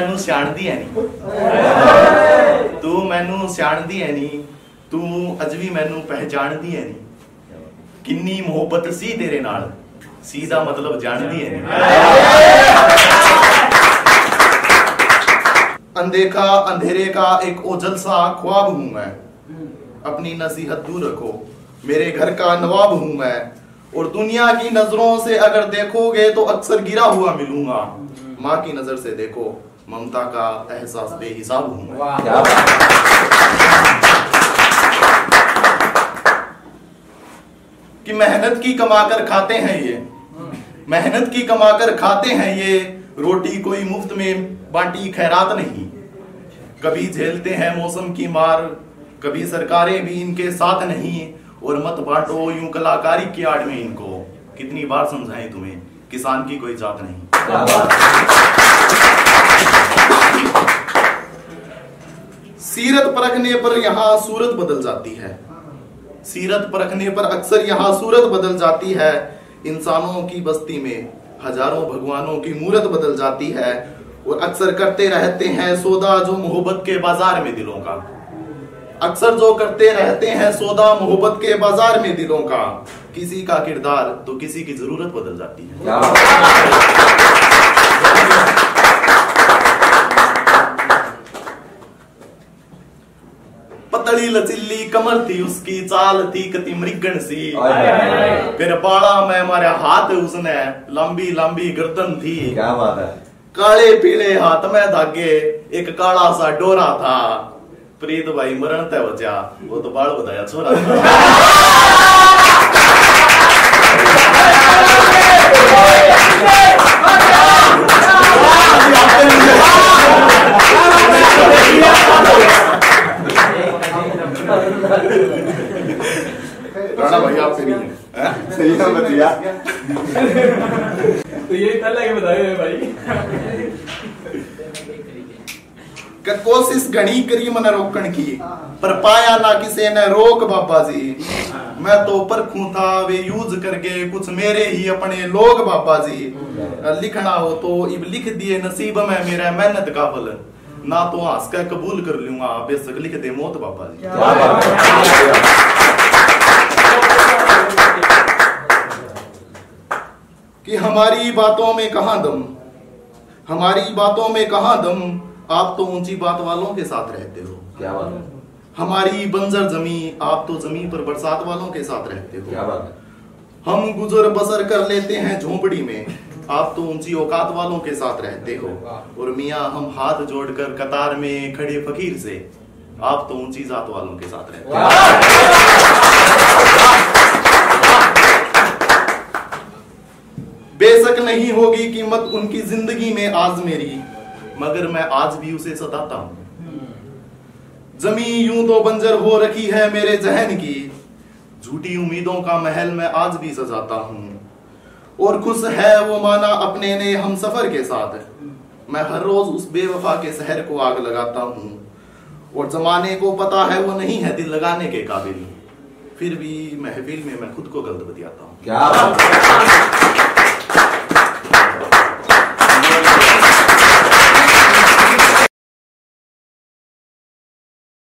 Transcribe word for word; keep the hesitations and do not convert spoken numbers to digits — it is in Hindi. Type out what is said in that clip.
मैनू सियाणदी है नहीं, तू मैनू सियाणदी है नहीं, तू अज भी मैनू पहचानदी है नहीं। किन्नी मोहब्बत सी तेरे नाल, सी दा मतलब जानदी है नहीं। अंधेखा अंधेरे का एक ओझल सा ख्वाब हूँ मैं, अपनी नसीहत दूर रखो, मेरे घर का नवाब हूँ मैं। और दुनिया की नजरों से अगर देखोगे तो अक्सर गिरा हुआ मिलूंगा, माँ की नजर से देखो, ममता का एहसास बेहिसाब हूँ मैं। कि मेहनत की कमाकर खाते हैं ये, मेहनत की कमाकर खाते हैं ये, रोटी कोई मुफ्त में बांटी खैरात नहीं। कभी झेलते हैं मौसम की मार, कभी सरकारें भी इनके साथ नहीं। और मत बांटो यूं कलाकारी की आड़ में इनको, कितनी बार समझाएं तुम्हें, किसान की कोई जात नहीं। सीरत परखने पर यहाँ सूरत बदल जाती है, सीरत परखने पर अक्सर यहाँ सूरत बदल जाती है। इंसानों की बस्ती में हजारों भगवानों की मूरत बदल जाती है। और अक्सर करते रहते हैं सौदा जो मोहब्बत के बाजार में दिलों का, अक्सर जो करते रहते हैं सौदा मोहब्बत के बाजार में दिलों का। किसी का किरदार तो किसी की जरूरत बदल जाती है। पतली लचिली कमर थी उसकी, चाल थी कति मृगण सी, फिर बाड़ा में मारे हाथ उसने, लंबी लंबी गर्दन थी। क्या बात है। काले पीले हाथ में धागे, एक काला सा डोरा था। प्रीत भाई मरण तय बचा, वो तो बाल बताया छोरा। राणा भाई आपसे नहीं है, सही है बतिया। तो ये पहले के बताए भाई। कोशिश घनी करी मन रोकन की, पर पाया ना किसी ने रोक बाबा जी। मैं तो परखूं था वे यूज करके, कुछ मेरे ही अपने लोग बाबा जी। लिखना हो तो इब लिख दिए नसीब में मेरा मेहनत का फल, ना तो हंस कर कबूल कर लूंगा, बेशक लिख दे मौत बाबा जी। कि हमारी बातों में कहां दम, हमारी बातों में कहां दम, आप तो ऊंची बात वालों के साथ रहते हो। क्या बात है। हमारी बंजर जमी, आप तो जमी पर बरसात वालों के साथ रहते हो। क्या बात है। हम गुजर बसर कर लेते हैं झोंपड़ी में, आप तो ऊंची औकात वालों के साथ रहते हो। और मियाँ हम हाथ जोड़कर कतार में खड़े फकीर से, आप तो ऊंची जात वालों के साथ रहते हो। बेशक नहीं होगी कीमत उनकी जिंदगी में आज मेरी, मगर मैं आज भी उसे सताता हूं। जमी यूं तो बंजर हो रखी है मेरे जहन की, झूठी उम्मीदों का महल मैं आज भी सजाता हूं। और खुश है वो माना अपने ने हम सफर के साथ, मैं हर रोज उस बेवफा के शहर को आग लगाता हूं। और जमाने को पता है वो नहीं है दिल लगाने के काबिल, फिर भी महफिल में मैं खुद को गलत बतियाता हूं। क्या